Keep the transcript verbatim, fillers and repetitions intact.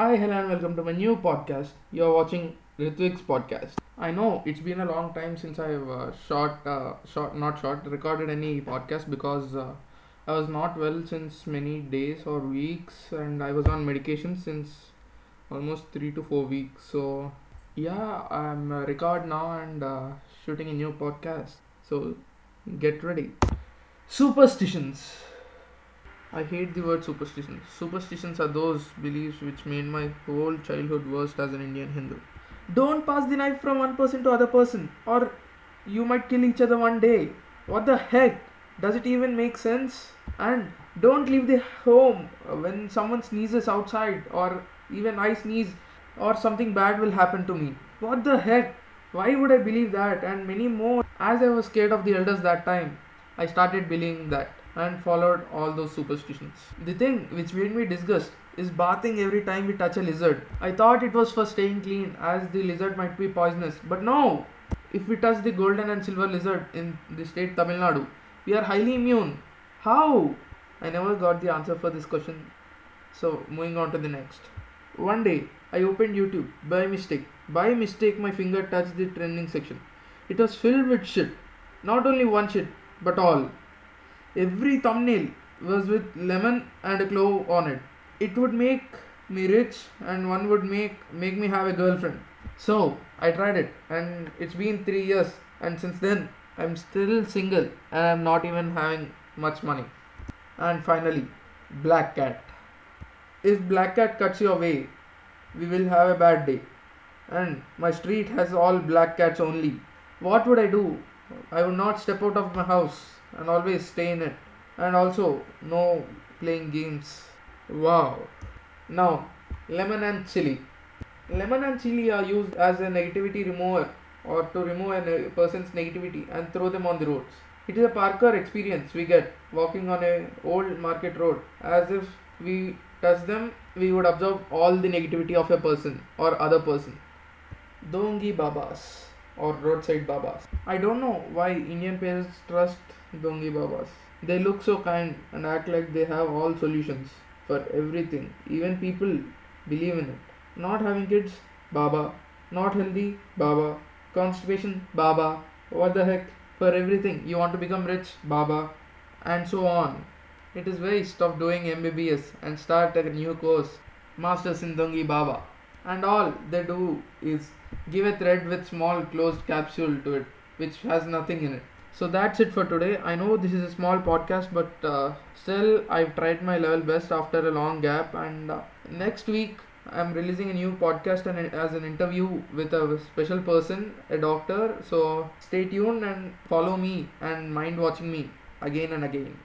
Hi, hello and welcome to my new podcast. You are watching Ritwik's podcast. I know it's been a long time since I've uh, shot, uh, shot, not shot, recorded any podcast because uh, I was not well since many days or weeks, and I was on medication since almost three to four weeks. So yeah, I'm uh, record now and uh, shooting a new podcast. So get ready. Superstitions. I hate the word superstitions. Superstitions are those beliefs which made my whole childhood worst as an Indian Hindu. Don't pass the knife from one person to other person, or you might kill each other one day. What the heck? Does it even make sense? And don't leave the home when someone sneezes outside, or even I sneeze, or something bad will happen to me. What the heck? Why would I believe that? And many more. As I was scared of the elders that time, I started believing that and followed all those superstitions. The thing which made me disgust is bathing every time we touch a lizard. I thought it was for staying clean, as the lizard might be poisonous, but no! If we touch the golden and silver lizard in the state Tamil Nadu, we are highly immune. How? I never got the answer for this question, so moving on to the next. One day, I opened YouTube by mistake. By mistake, my finger touched the trending section. It was filled with shit. Not only one shit, but all. Every thumbnail was with lemon and a clove on it. It would make me rich and one would make make me have a girlfriend. So I tried it, and it's been three years and since then I'm still single and I'm not even having much money. And finally, black cat. If black cat cuts your way, we will have a bad day. And my street has all black cats only. What would I do? I would not step out of my house and always stay in it, and also no playing games. Wow. Now, lemon and chili. Lemon and chili are used as a negativity remover, or to remove a ne- person's negativity and throw them on the roads. It is a Parker experience we get walking on a old market road. As if we touch them, we would absorb all the negativity of a person or other person. Dongi Babas, or roadside Babas. I don't know why Indian parents trust Dongi Babas. They look so kind and act like they have all solutions for everything. Even people believe in it. Not having kids? Baba. Not healthy? Baba. Constipation? Baba. What the heck? For everything. You want to become rich? Baba. And so on. It is waste of doing M B B S and start a new course. Masters in Dongi Baba. And all they do is give a thread with small closed capsule to it, which has nothing in it. So that's it for today. I know this is a small podcast, but uh, still I've tried my level best after a long gap. And uh, next week I'm releasing a new podcast and as an interview with a special person, a doctor. So stay tuned and follow me and mind watching me again and again.